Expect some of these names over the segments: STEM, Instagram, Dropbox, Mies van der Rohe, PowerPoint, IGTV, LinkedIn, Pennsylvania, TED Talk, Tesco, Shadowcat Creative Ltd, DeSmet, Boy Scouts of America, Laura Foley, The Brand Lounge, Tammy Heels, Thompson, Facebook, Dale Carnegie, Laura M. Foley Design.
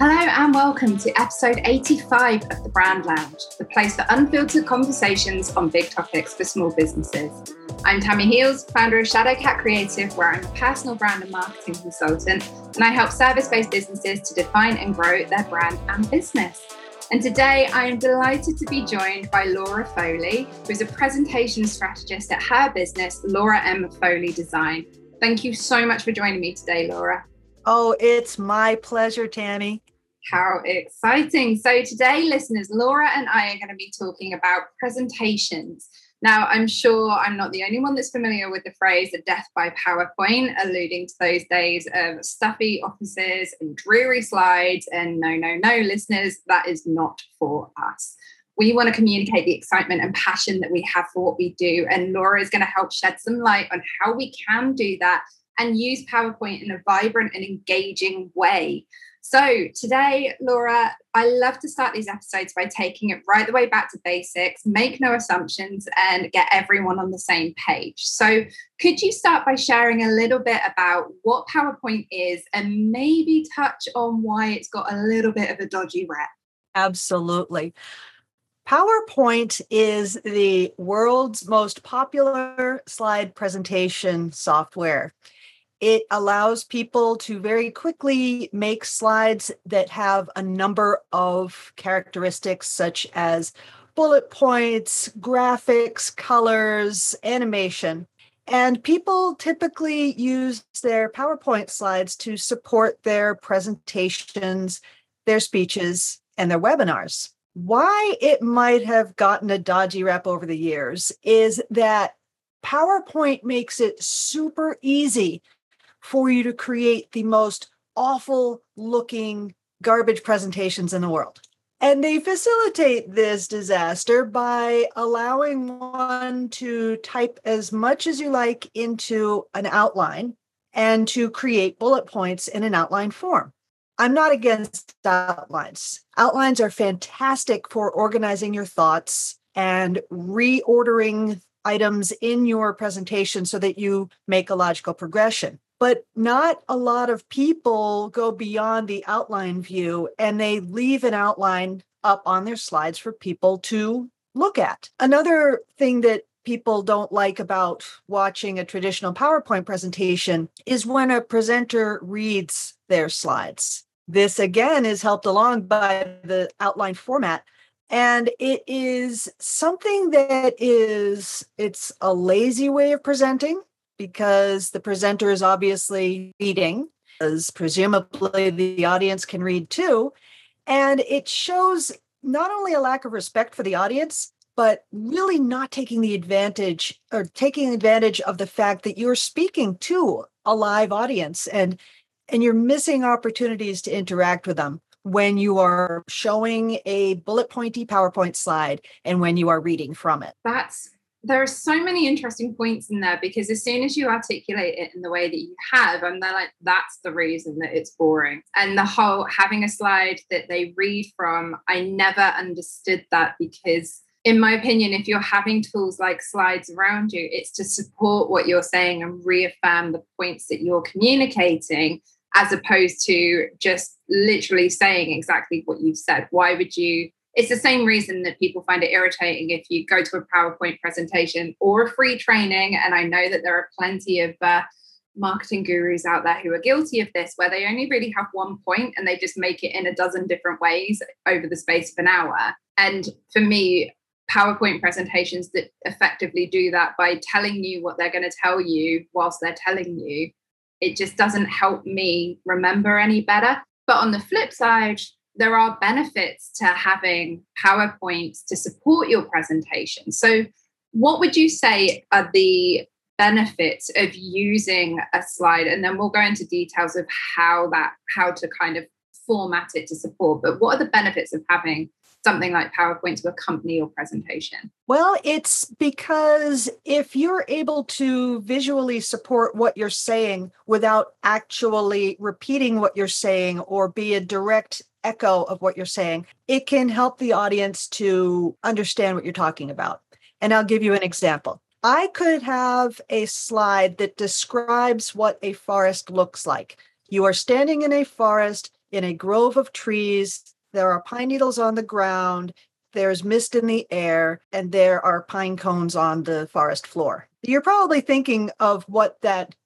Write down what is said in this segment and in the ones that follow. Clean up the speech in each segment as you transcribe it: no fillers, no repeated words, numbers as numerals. Hello and welcome to episode 85 of The Brand Lounge, the place for unfiltered conversations on big topics for small businesses. I'm Tammy Heels, founder of Shadowcat Creative, where I'm a personal brand and marketing consultant, and I help service-based businesses to define and grow their brand and business. And today I am delighted to be joined by Laura Foley, who is a presentation strategist at her business, Laura M. Foley Design. Thank you so much for joining me today, Laura. Oh, it's my pleasure, Tammy. How exciting. So today, listeners, Laura and I are going to be talking about presentations. Now, I'm sure I'm not the only one that's familiar with the phrase a death by PowerPoint, alluding to those days of stuffy offices and dreary slides. And no, listeners, that is not for us. We want to communicate the excitement and passion that we have for what we do. And Laura is going to help shed some light on how we can do that and use PowerPoint in a vibrant and engaging way. So today, Laura, I love to start these episodes by taking it right the way back to basics, make no assumptions, and get everyone on the same page. So could you start by sharing a little bit about what PowerPoint is and maybe touch on why it's got a little bit of a dodgy rep? Absolutely. PowerPoint is the world's most popular slide presentation software. It allows people to very quickly make slides that have a number of characteristics such as bullet points, graphics, colors, animation. And people typically use their PowerPoint slides to support their presentations, their speeches, and their webinars. Why it might have gotten a dodgy rep over the years is that PowerPoint makes it super easy for you to create the most awful looking garbage presentations in the world. And they facilitate this disaster by allowing one to type as much as you like into an outline and to create bullet points in an outline form. I'm not against outlines. Outlines are fantastic for organizing your thoughts and reordering items in your presentation so that you make a logical progression. But not a lot of people go beyond the outline view, and they leave an outline up on their slides for people to look at. Another thing that people don't like about watching a traditional PowerPoint presentation is when a presenter reads their slides. This, again, is helped along by the outline format. And it is something that it's a lazy way of presenting, because the presenter is obviously reading, as presumably the audience can read too. And it shows not only a lack of respect for the audience, but really not taking the advantage or taking advantage of the fact that you're speaking to a live audience and you're missing opportunities to interact with them when you are showing a bullet pointy PowerPoint slide and when you are reading from it. There are so many interesting points in there, because as soon as you articulate it in the way that you have, and they're like, that's the reason that it's boring. And the whole having a slide that they read from, I never understood that, because in my opinion, if you're having tools like slides around you, it's to support what you're saying and reaffirm the points that you're communicating, as opposed to just literally saying exactly what you've said. Why would you? It's the same reason that people find it irritating if you go to a PowerPoint presentation or a free training. And I know that there are plenty of marketing gurus out there who are guilty of this, where they only really have one point and they just make it in a dozen different ways over the space of an hour. And for me, PowerPoint presentations that effectively do that by telling you what they're going to tell you whilst they're telling you, it just doesn't help me remember any better. But on the flip side, there are benefits to having PowerPoints to support your presentation. So what would you say are the benefits of using a slide? And then we'll go into details of how to kind of format it to support. But what are the benefits of having something like PowerPoint to accompany your presentation? Well, it's because if you're able to visually support what you're saying without actually repeating what you're saying or be a direct echo of what you're saying, it can help the audience to understand what you're talking about. And I'll give you an example. I could have a slide that describes what a forest looks like. You are standing in a forest. in a grove of trees. There are pine needles on the ground. There's mist in the air, and there are pine cones on the forest floor. You're probably thinking of what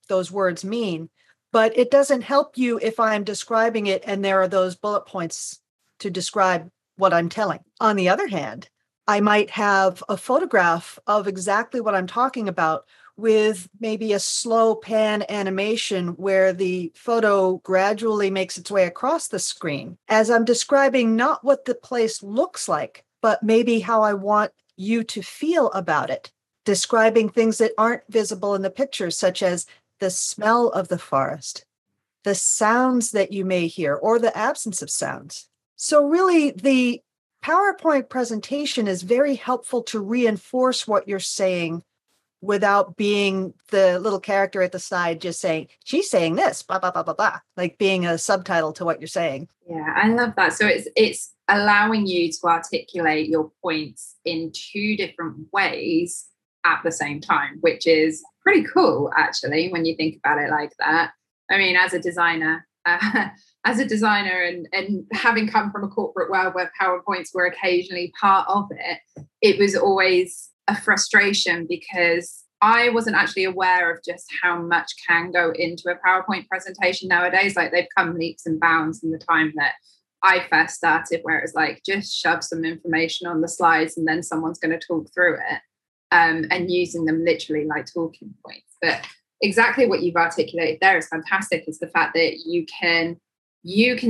those words mean, but it doesn't help you if I'm describing it and there are those bullet points to describe what I'm telling. On the other hand, I might have a photograph of exactly what I'm talking about with maybe a slow pan animation where the photo gradually makes its way across the screen as I'm describing not what the place looks like, but maybe how I want you to feel about it, describing things that aren't visible in the picture, such as the smell of the forest, the sounds that you may hear, or the absence of sounds. So really, the PowerPoint presentation is very helpful to reinforce what you're saying without being the little character at the side just saying, she's saying this, blah, blah, blah, blah, blah, like being a subtitle to what you're saying. Yeah, I love that. So it's allowing you to articulate your points in two different ways at the same time, which is pretty cool, actually, when you think about it like that. I mean, as a designer and having come from a corporate world where PowerPoints were occasionally part of it, it was always a frustration because I wasn't actually aware of just how much can go into a PowerPoint presentation nowadays. Like, they've come leaps and bounds from the time that I first started, where it was like, just shove some information on the slides and then someone's going to talk through it, and using them literally like talking points. But exactly what you've articulated there is fantastic, is the fact that you can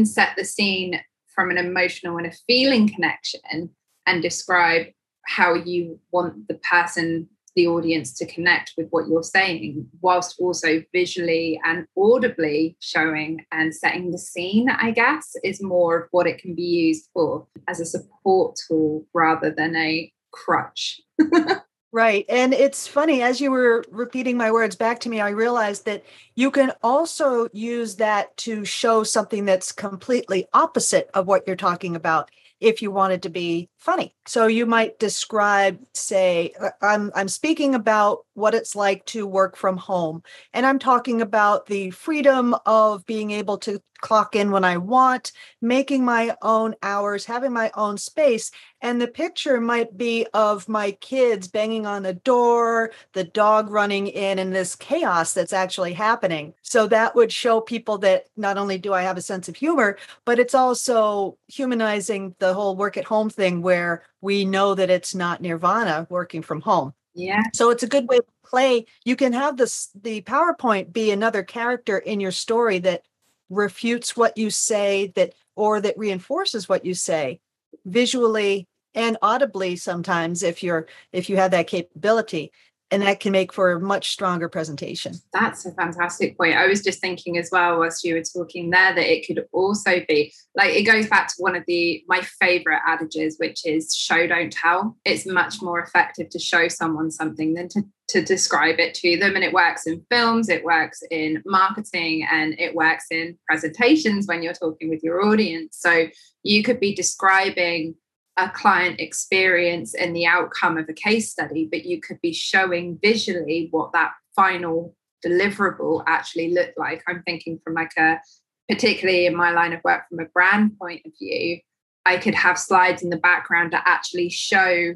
set the scene from an emotional and a feeling connection and describe how you want the person, the audience, to connect with what you're saying, whilst also visually and audibly showing and setting the scene, I guess, is more of what it can be used for as a support tool rather than a crutch. Right. And it's funny, as you were repeating my words back to me, I realized that you can also use that to show something that's completely opposite of what you're talking about if you wanted to be funny. So you might describe, say, I'm speaking about what it's like to work from home, and I'm talking about the freedom of being able to clock in when I want, making my own hours, having my own space. And the picture might be of my kids banging on the door, the dog running in, and this chaos that's actually happening. So that would show people that not only do I have a sense of humor, but it's also humanizing the whole work at home thing, where we know that it's not nirvana working from home. Yeah. So it's a good way to play. You can have the PowerPoint be another character in your story that refutes what you say, that reinforces what you say visually and audibly sometimes if you have that capability. And that can make for a much stronger presentation. That's a fantastic point. I was just thinking as well, whilst you were talking there, that it could also be, like, it goes back to one of my favorite adages, which is show, don't tell. It's much more effective to show someone something than to describe it to them. And it works in films, it works in marketing, and it works in presentations when you're talking with your audience. So you could be describing a client experience and the outcome of a case study, but you could be showing visually what that final deliverable actually looked like. I'm thinking from particularly in my line of work, from a brand point of view, I could have slides in the background that actually show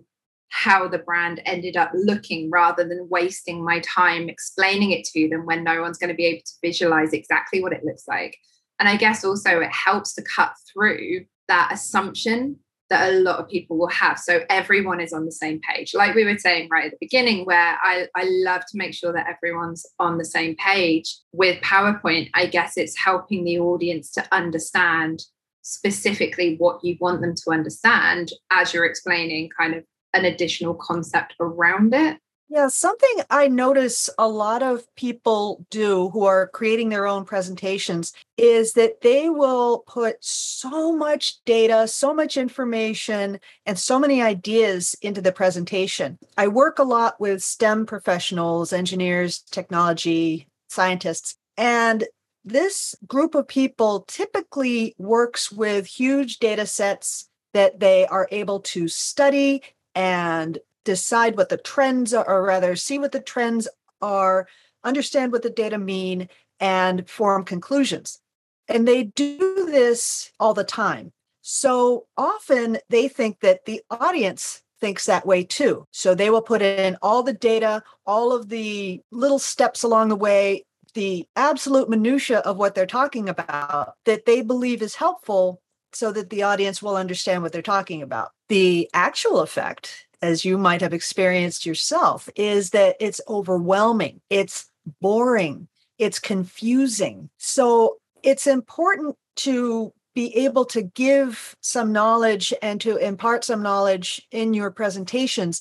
how the brand ended up looking, rather than wasting my time explaining it to them when no one's going to be able to visualize exactly what it looks like. And I guess also it helps to cut through that assumption that a lot of people will have. So everyone is on the same page. Like we were saying right at the beginning, where I love to make sure that everyone's on the same page. With PowerPoint, I guess it's helping the audience to understand specifically what you want them to understand as you're explaining kind of an additional concept around it. Yeah, something I notice a lot of people do who are creating their own presentations is that they will put so much data, so much information, and so many ideas into the presentation. I work a lot with STEM professionals, engineers, technology, scientists, and this group of people typically works with huge data sets that they are able to study and decide what the trends are, or rather see what the trends are, understand what the data mean, and form conclusions. And they do do this all the time. So often they think that the audience thinks that way too. So they will put in all the data, all of the little steps along the way, the absolute minutia of what they're talking about that they believe is helpful so that the audience will understand what they're talking about. The actual effect, as you might have experienced yourself, is that it's overwhelming, it's boring, it's confusing. So it's important to be able to give some knowledge and to impart some knowledge in your presentations,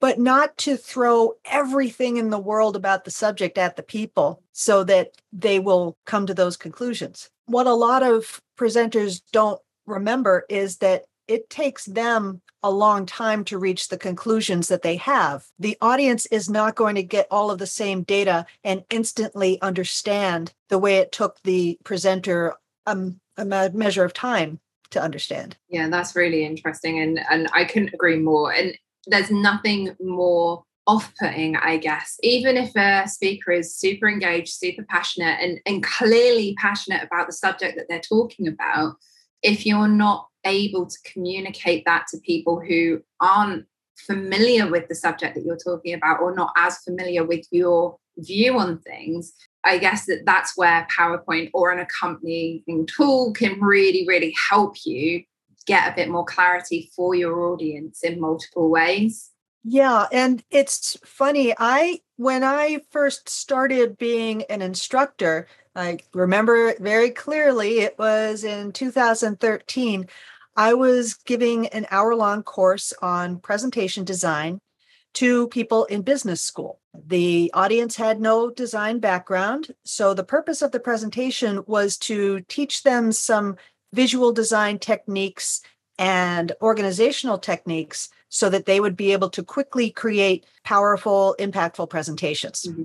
but not to throw everything in the world about the subject at the people so that they will come to those conclusions. What a lot of presenters don't remember is that it takes them a long time to reach the conclusions that they have. The audience is not going to get all of the same data and instantly understand the way it took the presenter a measure of time to understand. Yeah, that's really interesting. And I couldn't agree more. And there's nothing more off-putting, I guess, even if a speaker is super engaged, super passionate, and clearly passionate about the subject that they're talking about, if you're not able to communicate that to people who aren't familiar with the subject that you're talking about or not as familiar with your view on things, I guess that's where PowerPoint or an accompanying tool can really, really help you get a bit more clarity for your audience in multiple ways. Yeah. And it's funny. When I first started being an instructor, I remember it very clearly. It was in 2013. I was giving an hour-long course on presentation design to people in business school. The audience had no design background. So the purpose of the presentation was to teach them some visual design techniques and organizational techniques so that they would be able to quickly create powerful, impactful presentations. Mm-hmm.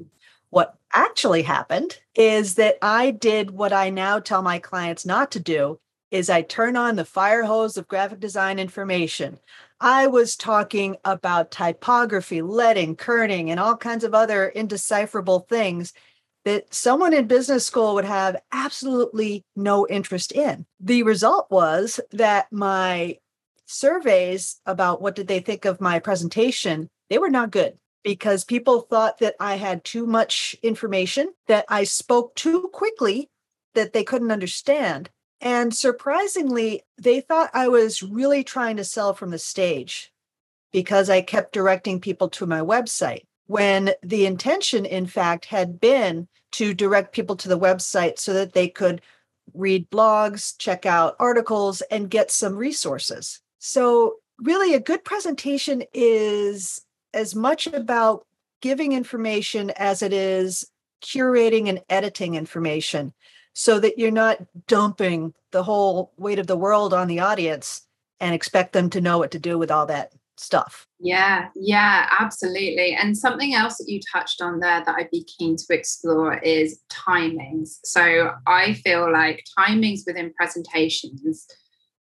What actually happened is that I did what I now tell my clients not to do, is I turn on the fire hose of graphic design information. I was talking about typography, leading, kerning, and all kinds of other indecipherable things that someone in business school would have absolutely no interest in. The result was that my surveys about what did they think of my presentation, they were not good because people thought that I had too much information, that I spoke too quickly, that they couldn't understand. And surprisingly, they thought I was really trying to sell from the stage because I kept directing people to my website, when the intention, in fact, had been to direct people to the website so that they could read blogs, check out articles, and get some resources. So really, a good presentation is as much about giving information as it is curating and editing information, so that you're not dumping the whole weight of the world on the audience and expect them to know what to do with all that stuff. Yeah, absolutely. And something else that you touched on there that I'd be keen to explore is timings. So I feel like timings within presentations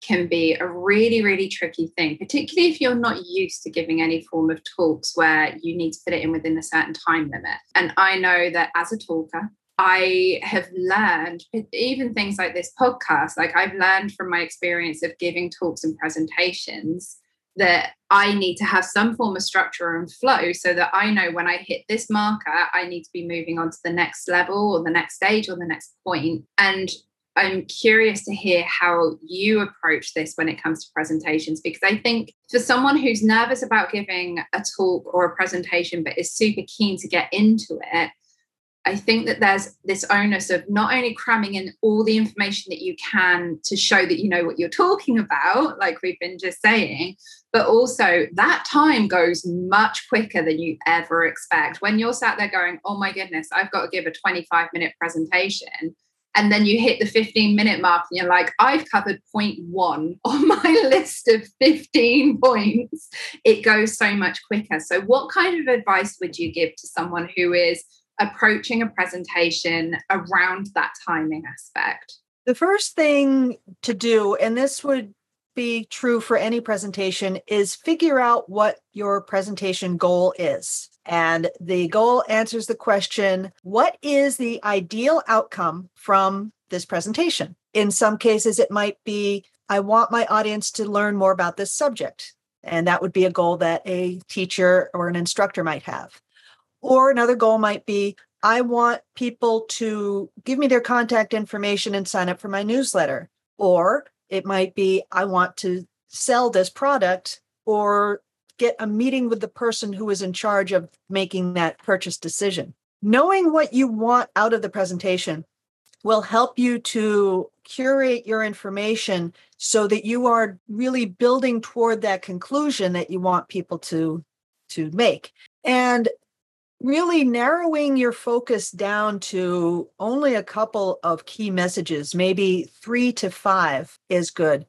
can be a really, really tricky thing, particularly if you're not used to giving any form of talks where you need to fit it in within a certain time limit. And I know that as a talker, I have learned, even things like this podcast, like I've learned from my experience of giving talks and presentations that I need to have some form of structure and flow so that I know when I hit this marker, I need to be moving on to the next level or the next stage or the next point. And I'm curious to hear how you approach this when it comes to presentations, because I think for someone who's nervous about giving a talk or a presentation, but is super keen to get into it, I think that there's this onus of not only cramming in all the information that you can to show that you know what you're talking about, like we've been just saying, but also that time goes much quicker than you ever expect. When you're sat there going, oh my goodness, I've got to give a 25-minute presentation. And then you hit the 15-minute mark and you're like, I've covered point one on my list of 15 points. It goes so much quicker. So what kind of advice would you give to someone who is approaching a presentation around that timing aspect? The first thing to do, and this would be true for any presentation, is figure out what your presentation goal is. And the goal answers the question, what is the ideal outcome from this presentation? In some cases, it might be, I want my audience to learn more about this subject. And that would be a goal that a teacher or an instructor might have. Or another goal might be, I want people to give me their contact information and sign up for my newsletter. Or it might be, I want to sell this product or get a meeting with the person who is in charge of making that purchase decision. Knowing what you want out of the presentation will help you to curate your information so that you are really building toward that conclusion that you want people to make. And really narrowing your focus down to only a couple of key messages, maybe 3 to 5 is good.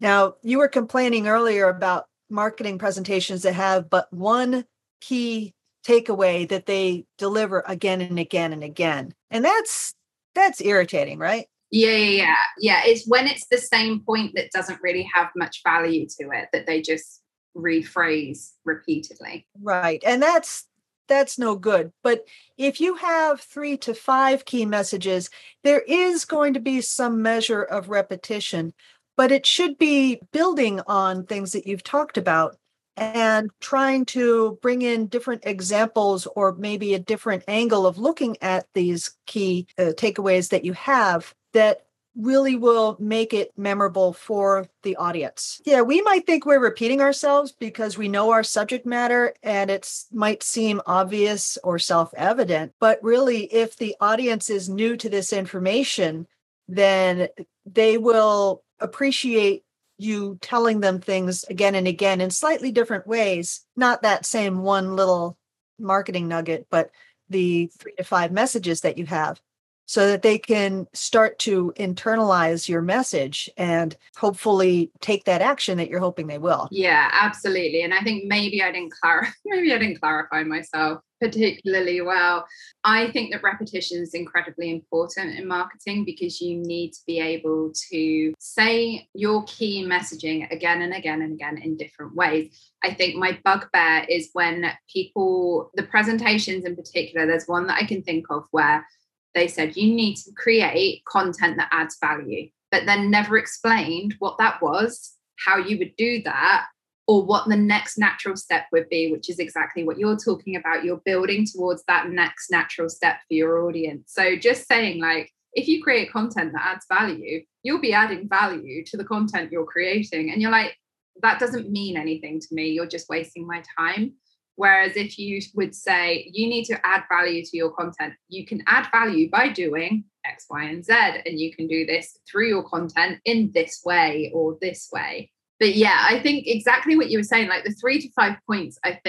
Now, you were complaining earlier about marketing presentations that have but one key takeaway that they deliver again and again and again. And that's irritating, right? Yeah. It's when it's the same point that doesn't really have much value to it, that they just rephrase repeatedly. Right. And that's no good. But if you have 3 to 5 key messages, there is going to be some measure of repetition, but it should be building on things that you've talked about and trying to bring in different examples or maybe a different angle of looking at these key takeaways that you have that really will make it memorable for the audience. Yeah, we might think we're repeating ourselves because we know our subject matter and it might seem obvious or self-evident, but really if the audience is new to this information, then they will appreciate you telling them things again and again in slightly different ways, not that same one little marketing nugget, but the 3 to 5 messages that you have, so that they can start to internalize your message and hopefully take that action that you're hoping they will. Yeah, absolutely. And I think maybe I didn't clarify myself particularly well. I think that repetition is incredibly important in marketing because you need to be able to say your key messaging again and again and again in different ways. I think my bugbear is when the presentations in particular, there's one that I can think of where they said you need to create content that adds value, but then never explained what that was, how you would do that, or what the next natural step would be, which is exactly what you're talking about. You're building towards that next natural step for your audience. So just saying, like, if you create content that adds value, you'll be adding value to the content you're creating. And you're like, that doesn't mean anything to me. You're just wasting my time. Whereas if you would say you need to add value to your content, you can add value by doing X, Y, and Z, and you can do this through your content in this way or this way. But yeah, I think exactly what you were saying, like the 3 to 5 points, I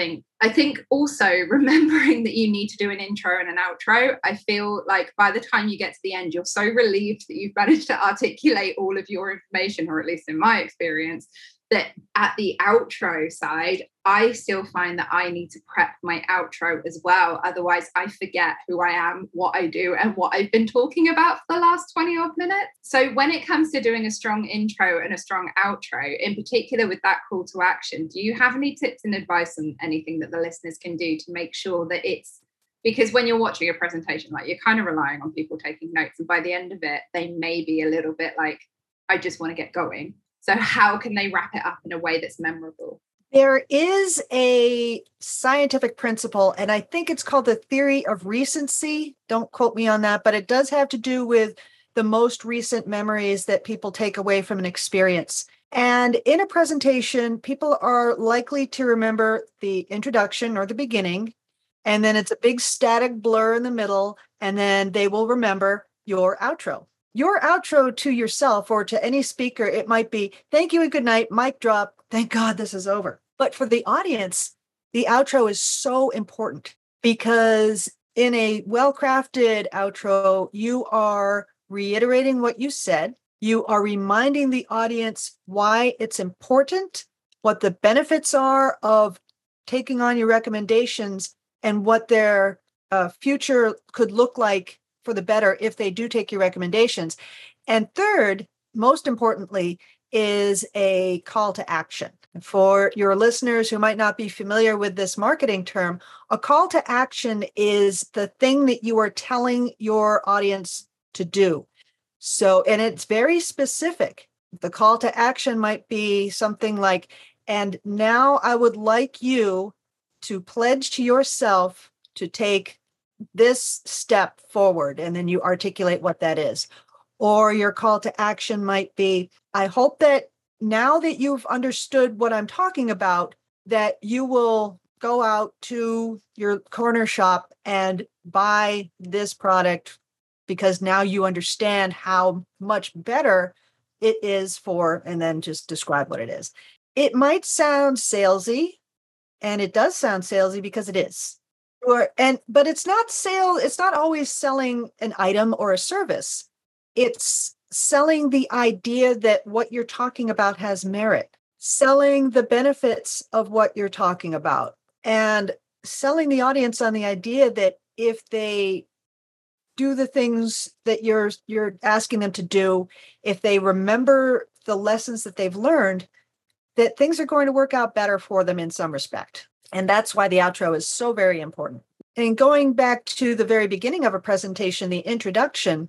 think also remembering that you need to do an intro and an outro. I feel like by the time you get to the end, you're so relieved that you've managed to articulate all of your information, or at least in my experience, that at the outro side, I still find that I need to prep my outro as well. Otherwise, I forget who I am, what I do, and what I've been talking about for the last 20-odd minutes. So when it comes to doing a strong intro and a strong outro, in particular with that call to action, do you have any tips and advice on anything that the listeners can do to make sure that it's, because when you're watching a presentation, like, you're kind of relying on people taking notes, and by the end of it, they may be a little bit like, I just want to get going. So how can they wrap it up in a way that's memorable? There is a scientific principle, and I think it's called the theory of recency. Don't quote me on that, but it does have to do with the most recent memories that people take away from an experience. And in a presentation, people are likely to remember the introduction or the beginning, and then it's a big static blur in the middle, and then they will remember your outro. Your outro to yourself or to any speaker, it might be, thank you and good night, mic drop, thank God this is over. But for the audience, the outro is so important because in a well-crafted outro, you are reiterating what you said. You are reminding the audience why it's important, what the benefits are of taking on your recommendations, and what their future could look like for the better if they do take your recommendations. And third, most importantly, is a call to action. For your listeners who might not be familiar with this marketing term, a call to action is the thing that you are telling your audience to do. So, and it's very specific. The call to action might be something like, and now I would like you to pledge to yourself to take this step forward. And then you articulate what that is. Or your call to action might be, I hope that now that you've understood what I'm talking about, that you will go out to your corner shop and buy this product because now you understand how much better it is for, and then just describe what it is. It might sound salesy, and it does sound salesy because it is. But it's not sale. It's not always selling an item or a service. It's selling the idea that what you're talking about has merit, selling the benefits of what you're talking about, and selling the audience on the idea that if they do the things that you're asking them to do, if they remember the lessons that they've learned, that things are going to work out better for them in some respect. And that's why the outro is so very important. And going back to the very beginning of a presentation, the introduction,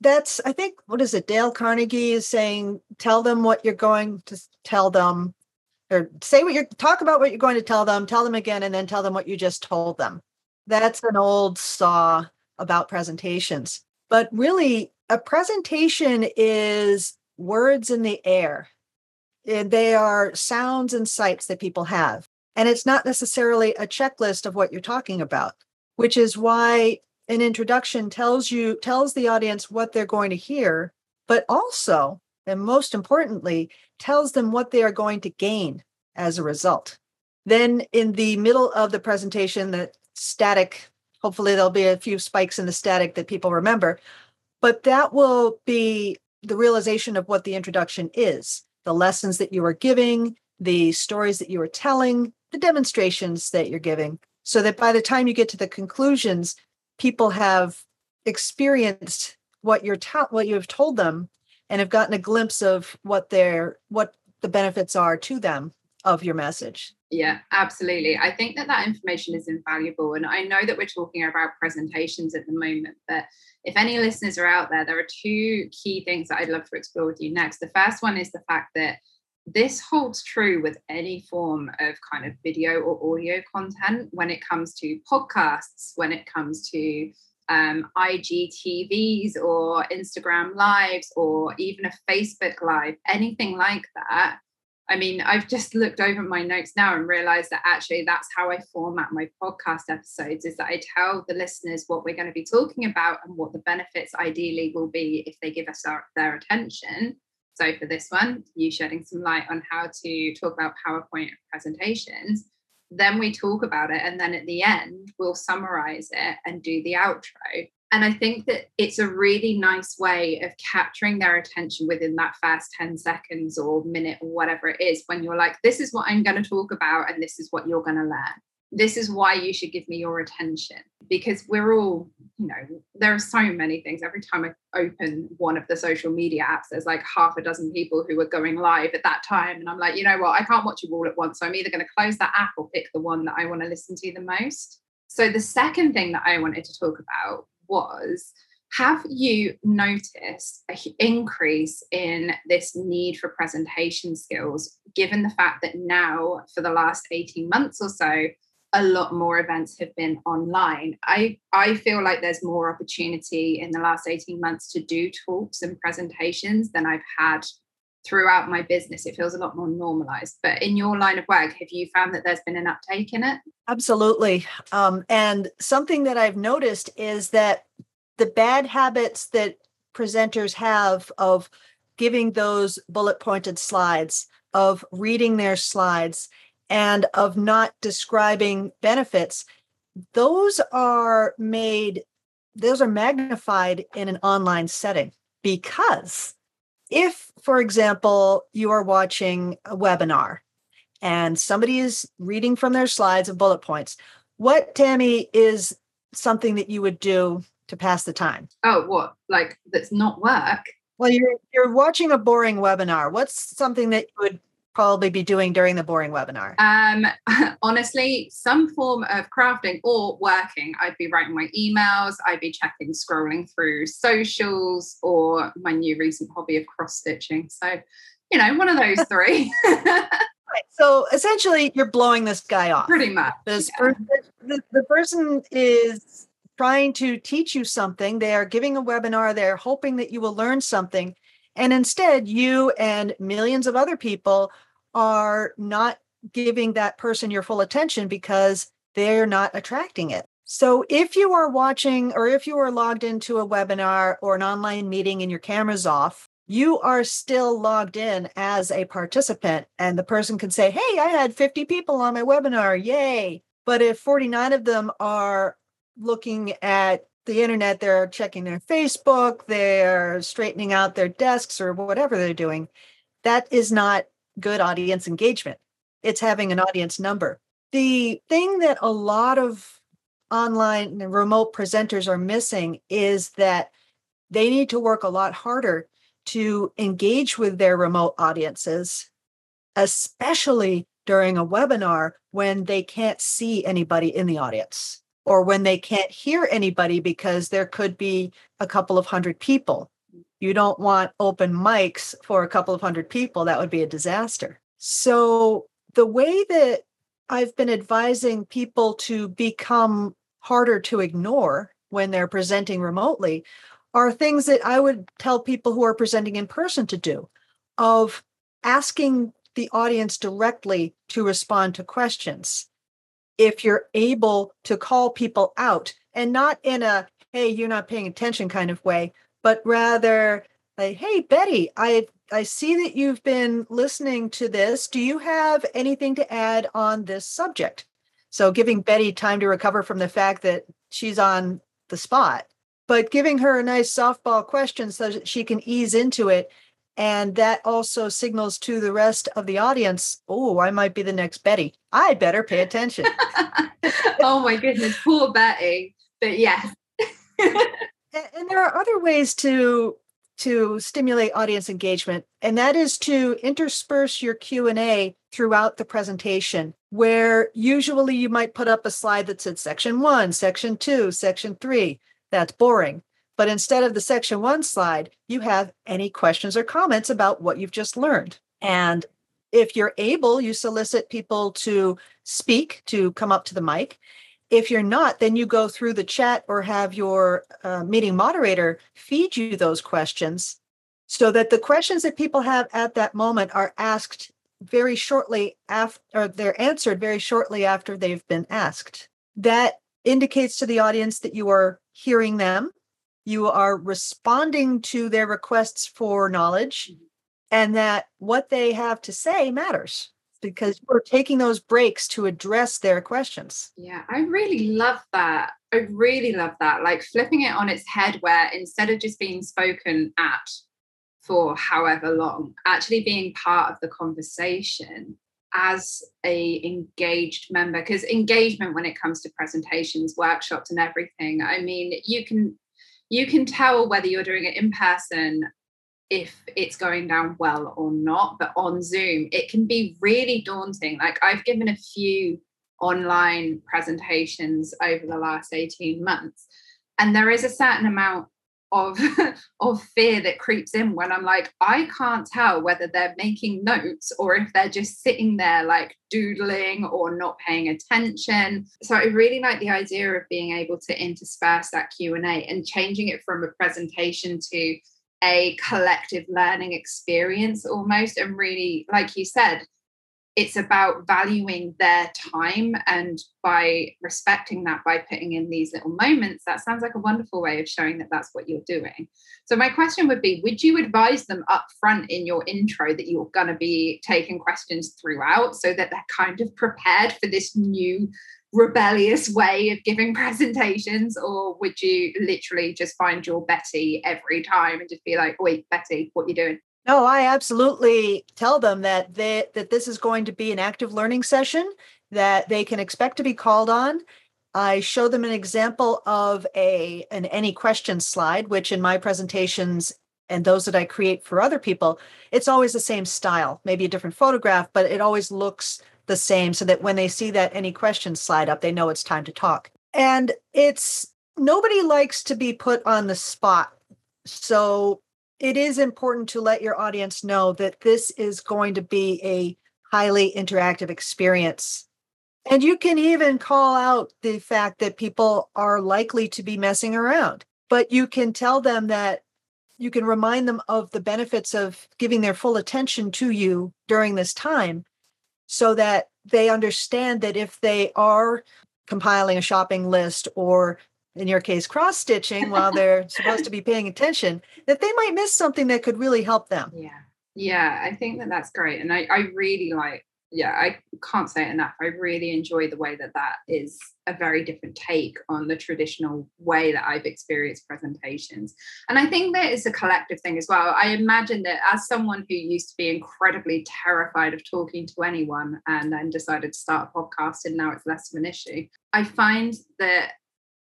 that's, I think, what is it? Dale Carnegie is saying, tell them what you're going to tell them, or say what you're, talk about what you're going to tell them again, and then tell them what you just told them. That's an old saw about presentations. But really, a presentation is words in the air. They are sounds and sights that people have. And it's not necessarily a checklist of what you're talking about, which is why an introduction tells the audience what they're going to hear, but also, and most importantly, tells them what they are going to gain as a result. Then in the middle of the presentation, the static, hopefully there'll be a few spikes in the static that people remember, but that will be the realization of what the introduction is, the lessons that you are giving, the stories that you are telling, the demonstrations that you're giving, so that by the time you get to the conclusions, people have experienced what you have told them and have gotten a glimpse of what the benefits are to them of your message. Yeah, absolutely. I think that information is invaluable. And I know that we're talking about presentations at the moment, but if any listeners are out there, there are two key things that I'd love to explore with you next. The first one is the fact that this holds true with any form of kind of video or audio content when it comes to podcasts, when it comes to IGTVs or Instagram lives or even a Facebook live, anything like that. I mean, I've just looked over my notes now and realized that actually that's how I format my podcast episodes, is that I tell the listeners what we're going to be talking about and what the benefits ideally will be if they give us their attention. So for this one, you shedding some light on how to talk about PowerPoint presentations, then we talk about it. And then at the end, we'll summarize it and do the outro. And I think that it's a really nice way of capturing their attention within that first 10 seconds or minute or whatever it is, when you're like, this is what I'm going to talk about. And this is what you're going to learn. This is why you should give me your attention, because we're all, you know, there are so many things. Every time I open one of the social media apps, there's like half a dozen people who are going live at that time. And I'm like, you know what, I can't watch you all at once. So I'm either going to close that app or pick the one that I want to listen to the most. So the second thing that I wanted to talk about was, have you noticed an increase in this need for presentation skills, given the fact that now for the last 18 months or so, a lot more events have been online? I feel like there's more opportunity in the last 18 months to do talks and presentations than I've had throughout my business. It feels a lot more normalized. But in your line of work, have you found that there's been an uptake in it? Absolutely. And something that I've noticed is that the bad habits that presenters have of giving those bullet-pointed slides, of reading their slides, and of not describing benefits, those are magnified in an online setting. Because if, for example, you are watching a webinar and somebody is reading from their slides of bullet points, what, Tammy, is something that you would do to pass the time? Oh, what? Like, that's not work? Well, you're watching a boring webinar. What's something that you would probably be doing during the boring webinar? Honestly, some form of crafting or working. I'd be writing my emails. I'd be checking, scrolling through socials, or my new recent hobby of cross-stitching. So, you know, one of those three. So essentially, you're blowing this guy off. Pretty much. The person is trying to teach you something. They are giving a webinar. They're hoping that you will learn something. And instead, you and millions of other people are not giving that person your full attention because they're not attracting it. So if you are watching, or if you are logged into a webinar or an online meeting and your camera's off, you are still logged in as a participant, and the person can say, hey, I had 50 people on my webinar. Yay. But if 49 of them are looking at the internet, they're checking their Facebook, they're straightening out their desks or whatever they're doing, that is not good audience engagement. It's having an audience number. The thing that a lot of online and remote presenters are missing is that they need to work a lot harder to engage with their remote audiences, especially during a webinar when they can't see anybody in the audience, or when they can't hear anybody because there could be a couple of hundred people. You don't want open mics for a couple of hundred people. That would be a disaster. So the way that I've been advising people to become harder to ignore when they're presenting remotely are things that I would tell people who are presenting in person to do, of asking the audience directly to respond to questions. If you're able to call people out, and not in a, hey, you're not paying attention kind of way, but rather like, hey, Betty, I see that you've been listening to this. Do you have anything to add on this subject? So giving Betty time to recover from the fact that she's on the spot, but giving her a nice softball question so that she can ease into it. And that also signals to the rest of the audience, oh, I might be the next Betty. I better pay attention. Oh my goodness, poor Betty. But yes. And there are other ways to stimulate audience engagement. And that is to intersperse your Q&A throughout the presentation, where usually you might put up a slide that said section 1, section 2, section 3. That's boring. But instead of the section 1 slide, you have any questions or comments about what you've just learned. And if you're able, you solicit people to speak, to come up to the mic. If you're not, then you go through the chat or have your meeting moderator feed you those questions so that the questions that people have at that moment are asked very shortly after, or they're answered very shortly after they've been asked. That indicates to the audience that you are hearing them. You are responding to their requests for knowledge, and that what they have to say matters because we're taking those breaks to address their questions. Yeah, I really love that. I really love that. Like flipping it on its head, where instead of just being spoken at for however long, actually being part of the conversation as a engaged member, because engagement when it comes to presentations, workshops and everything, I mean, you can tell whether you're doing it in person if it's going down well or not, but on Zoom, it can be really daunting. Like I've given a few online presentations over the last 18 months, and there is a certain amount of fear that creeps in when I'm like, I can't tell whether they're making notes or if they're just sitting there like doodling or not paying attention. So I really like the idea of being able to intersperse that Q&A and changing it from a presentation to a collective learning experience almost. And really, like you said, it's about valuing their time, and by respecting that, by putting in these little moments, that sounds like a wonderful way of showing that that's what you're doing. So my question would be, would you advise them up front in your intro that you're going to be taking questions throughout so that they're kind of prepared for this new rebellious way of giving presentations? Or would you literally just find your Betty every time and just be like, wait, Betty, what are you doing? No, I absolutely tell them that that this is going to be an active learning session that they can expect to be called on. I show them an example of an any question slide, which in my presentations and those that I create for other people, it's always the same style, maybe a different photograph, but it always looks the same so that when they see that any questions slide up, they know it's time to talk. And it's, nobody likes to be put on the spot. So it is important to let your audience know that this is going to be a highly interactive experience. And you can even call out the fact that people are likely to be messing around, but you can tell them that you can remind them of the benefits of giving their full attention to you during this time so that they understand that if they are compiling a shopping list or, in your case, cross-stitching while they're supposed to be paying attention, that they might miss something that could really help them. Yeah. Yeah, I think that that's great. And I really like, I can't say it enough. I really enjoy the way that that is a very different take on the traditional way that I've experienced presentations. And I think that is a collective thing as well. I imagine that as someone who used to be incredibly terrified of talking to anyone and then decided to start a podcast and now it's less of an issue, I find that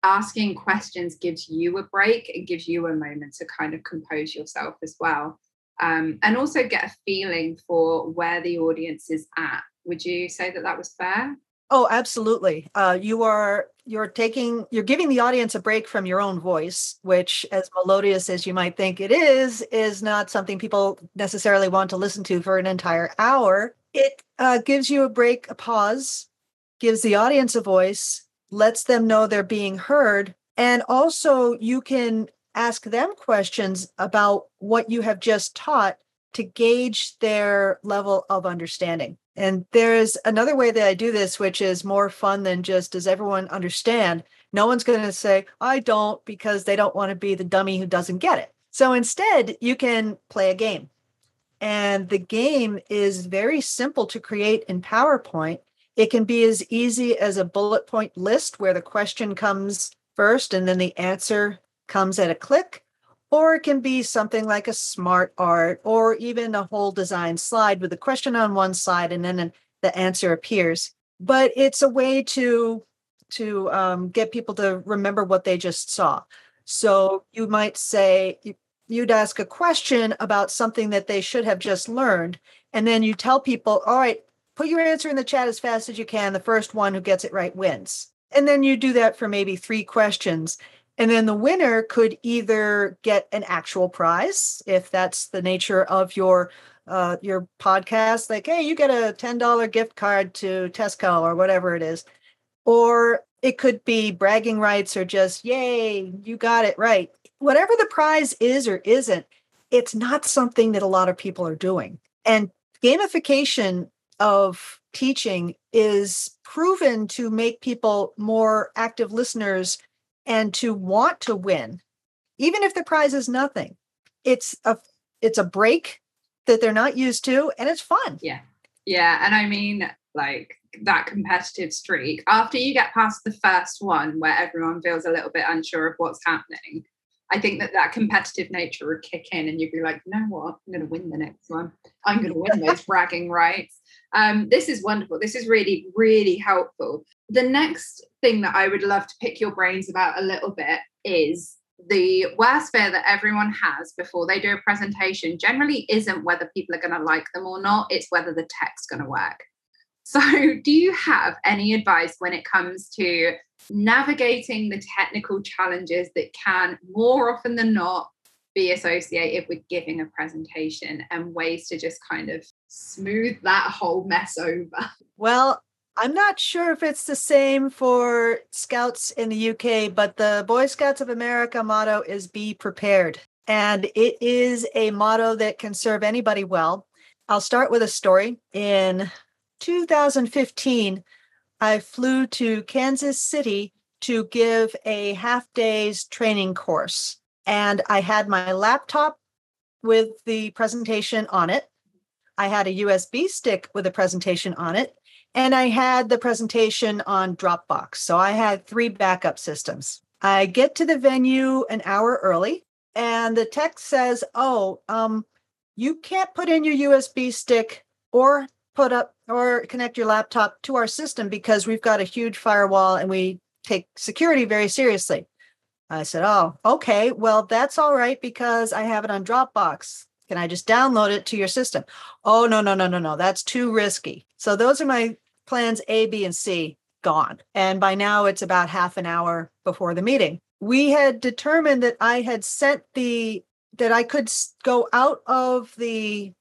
asking questions gives you a break and gives you a moment to kind of compose yourself as well. And also get a feeling for where the audience is at. Would you say that that was fair? Oh, absolutely. You're giving the audience a break from your own voice, which, as melodious as you might think it is not something people necessarily want to listen to for an entire hour. It gives you a break, a pause, gives the audience a voice, lets them know they're being heard. And also you can ask them questions about what you have just taught to gauge their level of understanding. And there's another way that I do this, which is more fun than just, does everyone understand? No one's going to say, I don't, because they don't want to be the dummy who doesn't get it. So instead, you can play a game. And the game is very simple to create in PowerPoint. It can be as easy as a bullet point list where the question comes first and then the answer comes at a click, or it can be something like a smart art or even a whole design slide with a question on one side and then the answer appears. But it's a way to get people to remember what they just saw. So you might say, you'd ask a question about something that they should have just learned, and then you tell people, all right, put your answer in the chat as fast as you can. The first one who gets it right wins. And then you do that for maybe 3 questions. And then the winner could either get an actual prize, if that's the nature of your podcast, like, hey, you get a $10 gift card to Tesco or whatever it is. Or it could be bragging rights or just, yay, you got it right. Whatever the prize is or isn't, it's not something that a lot of people are doing. And gamification of teaching is proven to make people more active listeners and to want to win, even if the prize is nothing. It's a break that they're not used to, and it's fun. Yeah. Yeah. And I mean, like, that competitive streak, after you get past the first one where everyone feels a little bit unsure of what's happening, I think that competitive nature would kick in and you'd be like, you know what, I'm going to win the next one. I'm going to win those bragging rights. This is wonderful. This is really, really helpful. The next thing that I would love to pick your brains about a little bit is the worst fear that everyone has before they do a presentation generally isn't whether people are going to like them or not. It's whether the tech's going to work. So do you have any advice when it comes to navigating the technical challenges that can more often than not be associated with giving a presentation, and ways to just kind of smooth that whole mess over? Well, I'm not sure if it's the same for Scouts in the UK, but the Boy Scouts of America motto is be prepared. And it is a motto that can serve anybody well. I'll start with a story. In 2015, I flew to Kansas City to give a half-day's training course. And I had my laptop with the presentation on it. I had a USB stick with a presentation on it. And I had the presentation on Dropbox. So I had 3 backup systems. I get to the venue an hour early, and the tech says, you can't put in your USB stick or put up or connect your laptop to our system because we've got a huge firewall and we take security very seriously. I said, oh, okay, well, that's all right because I have it on Dropbox. Can I just download it to your system? Oh, no. That's too risky. So those are my plans A, B, and C gone. And by now it's about half an hour before the meeting. We had determined that I had sent that I could go out of the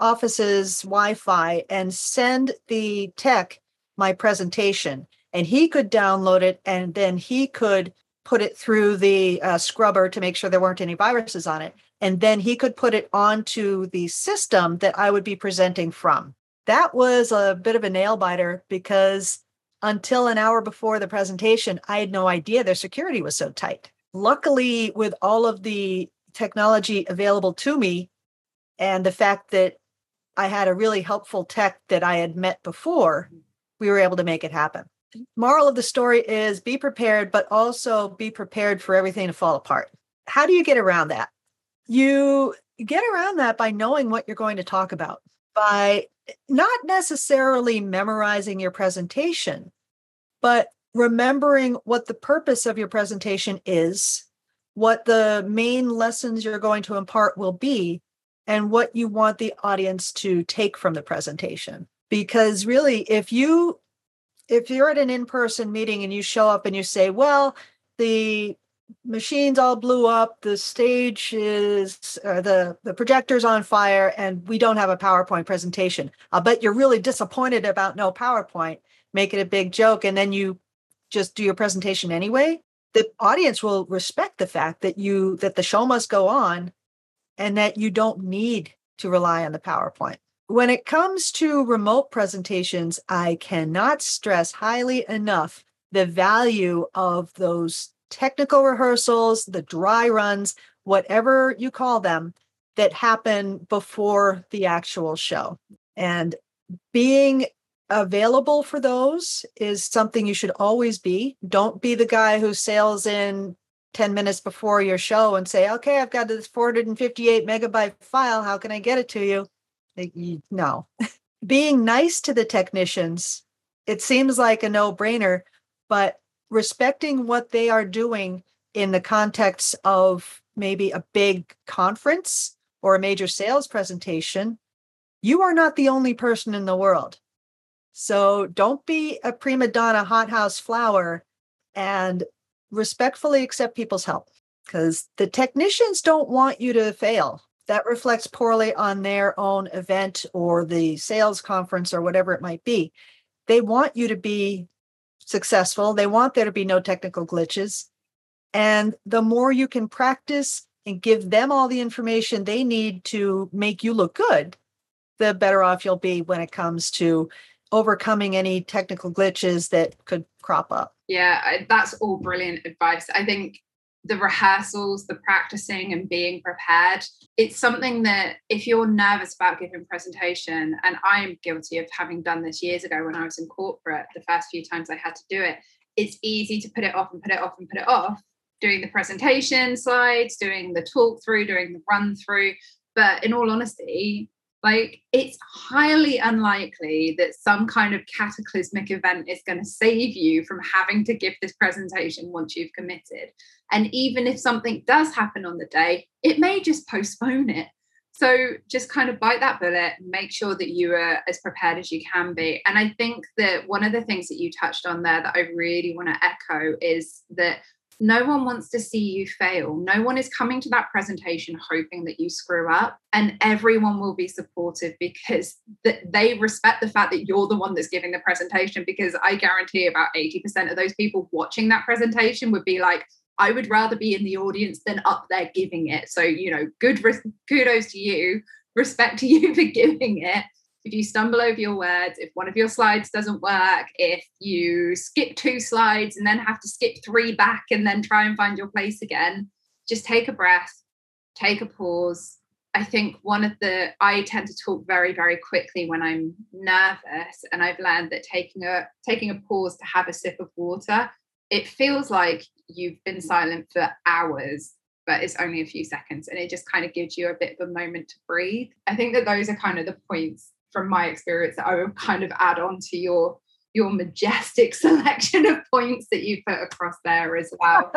office's Wi-Fi and send the tech my presentation, and he could download it, and then he could put it through the scrubber to make sure there weren't any viruses on it. And then he could put it onto the system that I would be presenting from. That was a bit of a nail biter because until an hour before the presentation, I had no idea their security was so tight. Luckily, with all of the technology available to me and the fact that I had a really helpful tech that I had met before, we were able to make it happen. Moral of the story is be prepared, but also be prepared for everything to fall apart. How do you get around that? You get around that by knowing what you're going to talk about, by not necessarily memorizing your presentation, but remembering what the purpose of your presentation is, what the main lessons you're going to impart will be, and what you want the audience to take from the presentation. Because really, if you're at an in-person meeting and you show up and you say, well, the machines all blew up, the stage is, the projector's on fire, and we don't have a PowerPoint presentation. I'll bet you're really disappointed about no PowerPoint, make it a big joke, and then you just do your presentation anyway. The audience will respect the fact that the show must go on and that you don't need to rely on the PowerPoint. When it comes to remote presentations, I cannot stress highly enough the value of those technical rehearsals, the dry runs, whatever you call them, that happen before the actual show. And being available for those is something you should always be. Don't be the guy who sails in 10 minutes before your show and say, okay, I've got this 458 megabyte file. How can I get it to you? No. Being nice to the technicians, it seems like a no-brainer, but respecting what they are doing in the context of maybe a big conference or a major sales presentation, you are not the only person in the world. So don't be a prima donna hothouse flower and respectfully accept people's help because the technicians don't want you to fail. That reflects poorly on their own event or the sales conference or whatever it might be. They want you to be successful. They want there to be no technical glitches. And the more you can practice and give them all the information they need to make you look good, the better off you'll be when it comes to overcoming any technical glitches that could crop up. Yeah, that's all brilliant advice. I think the rehearsals, the practicing and being prepared, it's something that if you're nervous about giving presentation, and I'm guilty of having done this years ago when I was in corporate, the first few times I had to do it, it's easy to put it off, doing the presentation slides, doing the talk through, doing the run through. But in all honesty, it's highly unlikely that some kind of cataclysmic event is going to save you from having to give this presentation once you've committed. And even if something does happen on the day, it may just postpone it. So just kind of bite that bullet, make sure that you are as prepared as you can be. And I think that one of the things that you touched on there that I really want to echo is that no one wants to see you fail. No one is coming to that presentation hoping that you screw up, and everyone will be supportive because they respect the fact that you're the one that's giving the presentation, because I guarantee about 80% of those people watching that presentation would be like, I would rather be in the audience than up there giving it. So, kudos to you, respect to you for giving it. If you stumble over your words, if one of your slides doesn't work, if you skip 2 slides and then have to skip 3 back and then try and find your place again, just take a breath, take a pause. I think I tend to talk very, very quickly when I'm nervous, and I've learned that taking a pause to have a sip of water, it feels like you've been silent for hours, but it's only a few seconds, and it just kind of gives you a bit of a moment to breathe. I think that those are kind of the points from my experience that I would kind of add on to your your majestic selection of points that you put across there as well.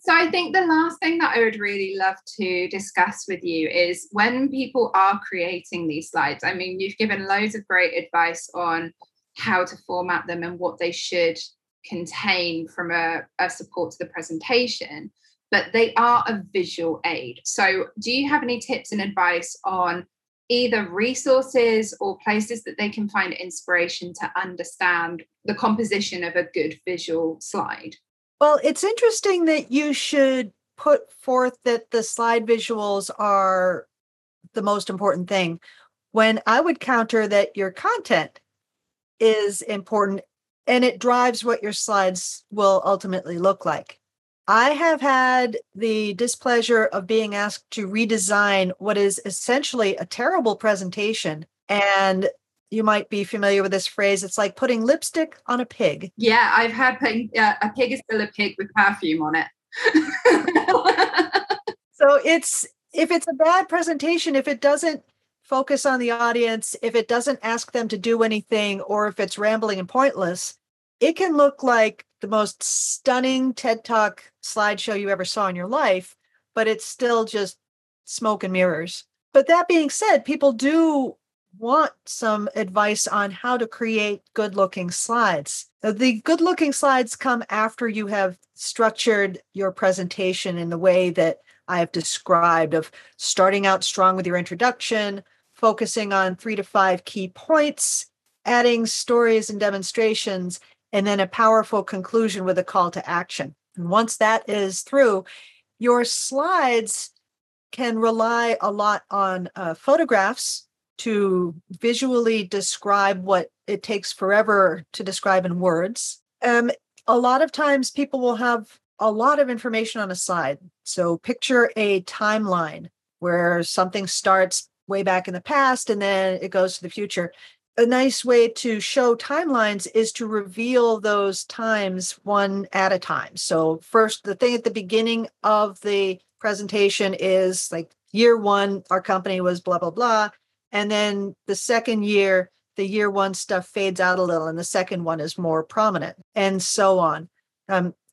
So I think the last thing that I would really love to discuss with you is when people are creating these slides. I mean, you've given loads of great advice on how to format them and what they should contain from a support to the presentation, but they are a visual aid. So do you have any tips and advice on either resources or places that they can find inspiration to understand the composition of a good visual slide? Well, it's interesting that you should put forth that the slide visuals are the most important thing, when I would counter that your content is important and it drives what your slides will ultimately look like. I have had the displeasure of being asked to redesign what is essentially a terrible presentation. And you might be familiar with this phrase. It's like putting lipstick on a pig. Yeah, I've heard a pig is still a pig with perfume on it. So if it's a bad presentation, if it doesn't focus on the audience, if it doesn't ask them to do anything, or if it's rambling and pointless, it can look like the most stunning TED Talk slideshow you ever saw in your life, but it's still just smoke and mirrors. But that being said, people do want some advice on how to create good-looking slides. The good-looking slides come after you have structured your presentation in the way that I have described, of starting out strong with your introduction, focusing on 3 to 5 key points, adding stories and demonstrations, and then a powerful conclusion with a call to action. And once that is through, your slides can rely a lot on photographs to visually describe what it takes forever to describe in words. A lot of times people will have a lot of information on a slide. So picture a timeline where something starts way back in the past and then it goes to the future. A nice way to show timelines is to reveal those times one at a time. So first, the thing at the beginning of the presentation is like year 1, our company was blah, blah, blah. And then the second year, the year 1 stuff fades out a little and the second one is more prominent, and so on.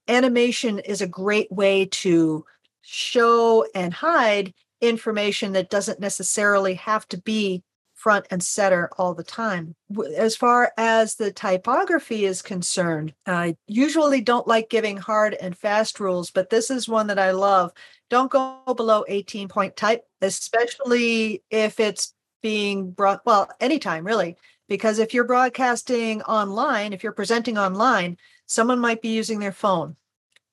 Animation is a great way to show and hide information that doesn't necessarily have to be front and center all the time. As far as the typography is concerned, I usually don't like giving hard and fast rules, but this is one that I love. Don't go below 18-point type, especially if it's being brought, well, anytime really, because if you're broadcasting online, if you're presenting online, someone might be using their phone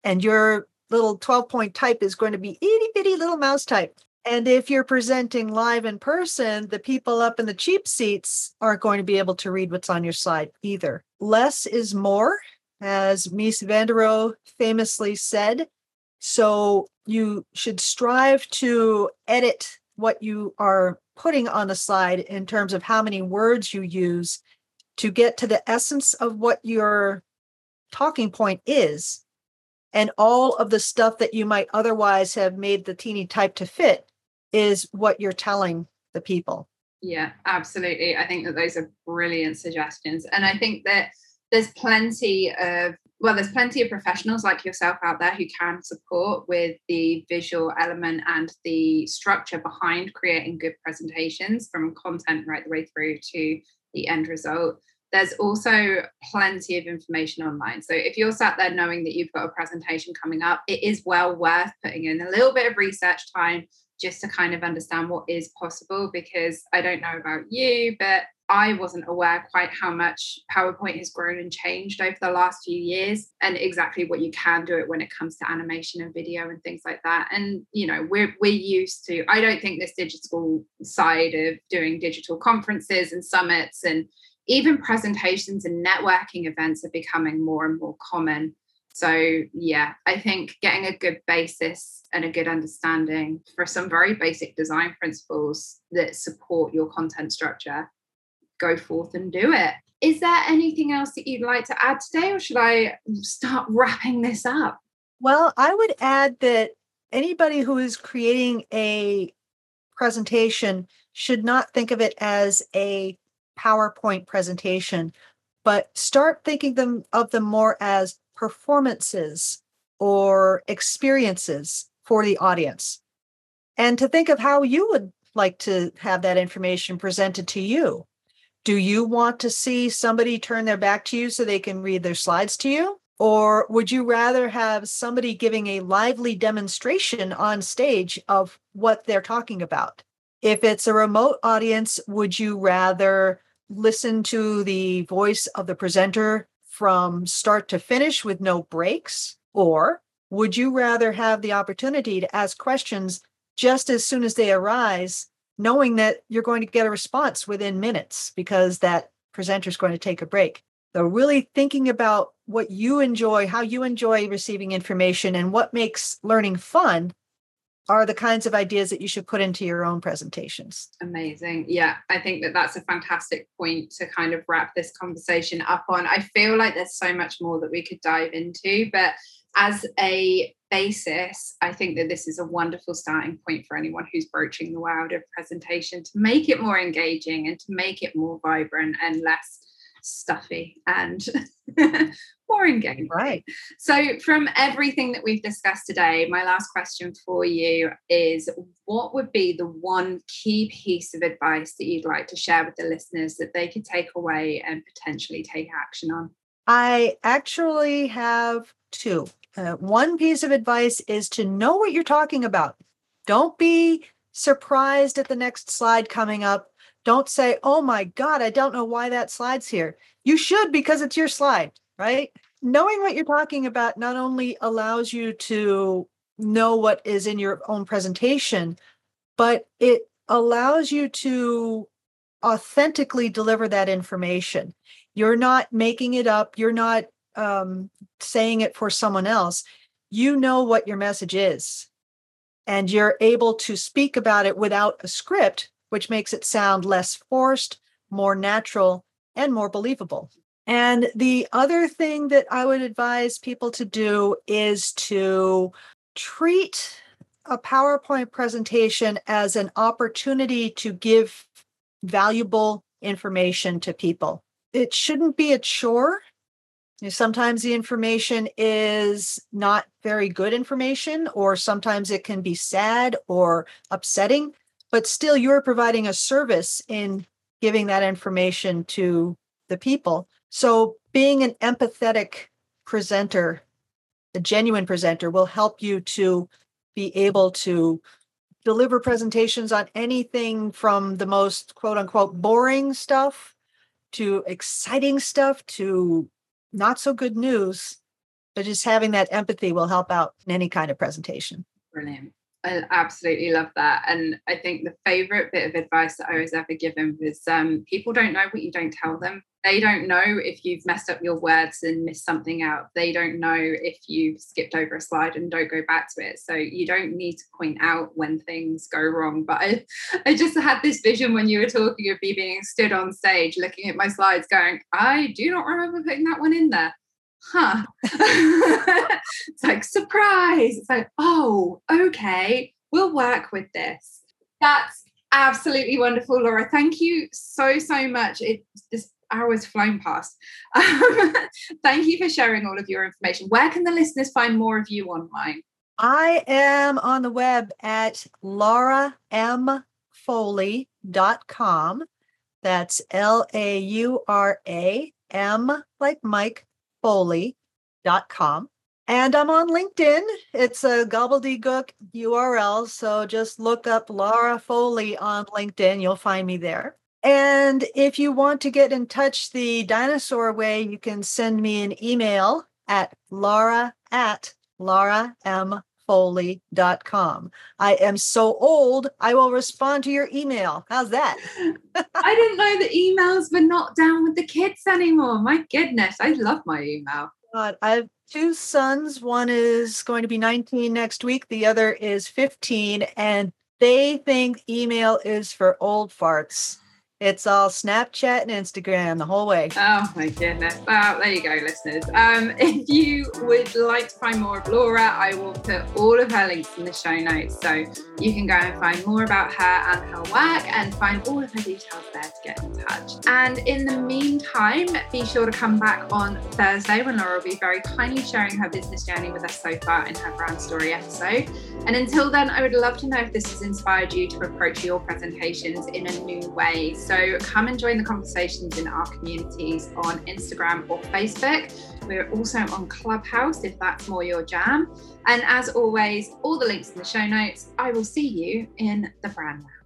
and your little 12-point type is going to be itty bitty little mouse type. And if you're presenting live in person, the people up in the cheap seats aren't going to be able to read what's on your slide either. Less is more, as Mies van der Rohe famously said. So you should strive to edit what you are putting on the slide in terms of how many words you use to get to the essence of what your talking point is. And all of the stuff that you might otherwise have made the teeny type to fit is what you're telling the people. Yeah, absolutely. I think that those are brilliant suggestions. And I think that there's plenty of professionals like yourself out there who can support with the visual element and the structure behind creating good presentations, from content right the way through to the end result. There's also plenty of information online. So if you're sat there knowing that you've got a presentation coming up, it is well worth putting in a little bit of research time just to kind of understand what is possible, because I don't know about you, but I wasn't aware quite how much PowerPoint has grown and changed over the last few years, and exactly what you can do it when it comes to animation and video and things like that. And, you know, we're used to, I don't think this digital side of doing digital conferences and summits and even presentations and networking events are becoming more and more common. So yeah, I think getting a good basis and a good understanding for some very basic design principles that support your content structure, go forth and do it. Is there anything else that you'd like to add today, or should I start wrapping this up? Well, I would add that anybody who is creating a presentation should not think of it as a PowerPoint presentation, but start thinking of them more as performances or experiences for the audience. And to think of how you would like to have that information presented to you. Do you want to see somebody turn their back to you so they can read their slides to you? Or would you rather have somebody giving a lively demonstration on stage of what they're talking about? If it's a remote audience, would you rather listen to the voice of the presenter from start to finish with no breaks? Or would you rather have the opportunity to ask questions just as soon as they arise, knowing that you're going to get a response within minutes because that presenter is going to take a break? So really thinking about what you enjoy, how you enjoy receiving information, and what makes learning fun are the kinds of ideas that you should put into your own presentations. Amazing. Yeah, I think that that's a fantastic point to kind of wrap this conversation up on. I feel like there's so much more that we could dive into, but as a basis, I think that this is a wonderful starting point for anyone who's broaching the world of presentation to make it more engaging and to make it more vibrant and less stuffy and more engaging. Right. So from everything that we've discussed today, my last question for you is, what would be the one key piece of advice that you'd like to share with the listeners that they could take away and potentially take action on? I actually have two. One piece of advice is to know what you're talking about. Don't be surprised at the next slide coming up. Don't say, oh my God, I don't know why that slide's here. You should, because it's your slide, right? Knowing what you're talking about not only allows you to know what is in your own presentation, but it allows you to authentically deliver that information. You're not making it up. You're not saying it for someone else. You know what your message is, and you're able to speak about it without a script, which makes it sound less forced, more natural, and more believable. And the other thing that I would advise people to do is to treat a PowerPoint presentation as an opportunity to give valuable information to people. It shouldn't be a chore. Sometimes the information is not very good information, or sometimes it can be sad or upsetting, but still you're providing a service in giving that information to the people. So being an empathetic presenter, a genuine presenter, will help you to be able to deliver presentations on anything from the most quote unquote boring stuff to exciting stuff to not so good news, but just having that empathy will help out in any kind of presentation. Brilliant. I absolutely love that. And I think the favorite bit of advice that I was ever given was people don't know what you don't tell them. They don't know if you've messed up your words and missed something out. They don't know if you've skipped over a slide and don't go back to it. So you don't need to point out when things go wrong. But I just had this vision when you were talking of me being stood on stage, looking at my slides going, I do not remember putting that one in there. Huh. It's like, surprise. It's like, oh, okay, we'll work with this. That's absolutely wonderful, Laura. Thank you so, so much. This hour has flown past. Thank you for sharing all of your information. Where can the listeners find more of you online? I am on the web at lauramfoley.com. That's LAURAM, like Mike, Foley.com. And I'm on LinkedIn. It's a gobbledygook URL. So just look up Laura Foley on LinkedIn. You'll find me there. And if you want to get in touch the dinosaur way, you can send me an email at lauramfoley.com. I am so old, I will respond to your email. How's that? I didn't know that emails were not down with the kids anymore. My goodness, I love my email. God, I have two sons. One is going to be 19 next week. The other is 15. And they think email is for old farts. It's all Snapchat and Instagram the whole way. Oh, my goodness. Well, there you go, listeners. If you would like to find more of Laura, I will put all of her links in the show notes. So you can go and find more about her and her work and find all of her details there to get in touch. And in the meantime, be sure to come back on Thursday when Laura will be very kindly sharing her business journey with us so far in her brand story episode. And until then, I would love to know if this has inspired you to approach your presentations in a new way. So come and join the conversations in our communities on Instagram or Facebook. We're also on Clubhouse if that's more your jam. And as always, all the links in the show notes. I will see you in the Brand Lounge.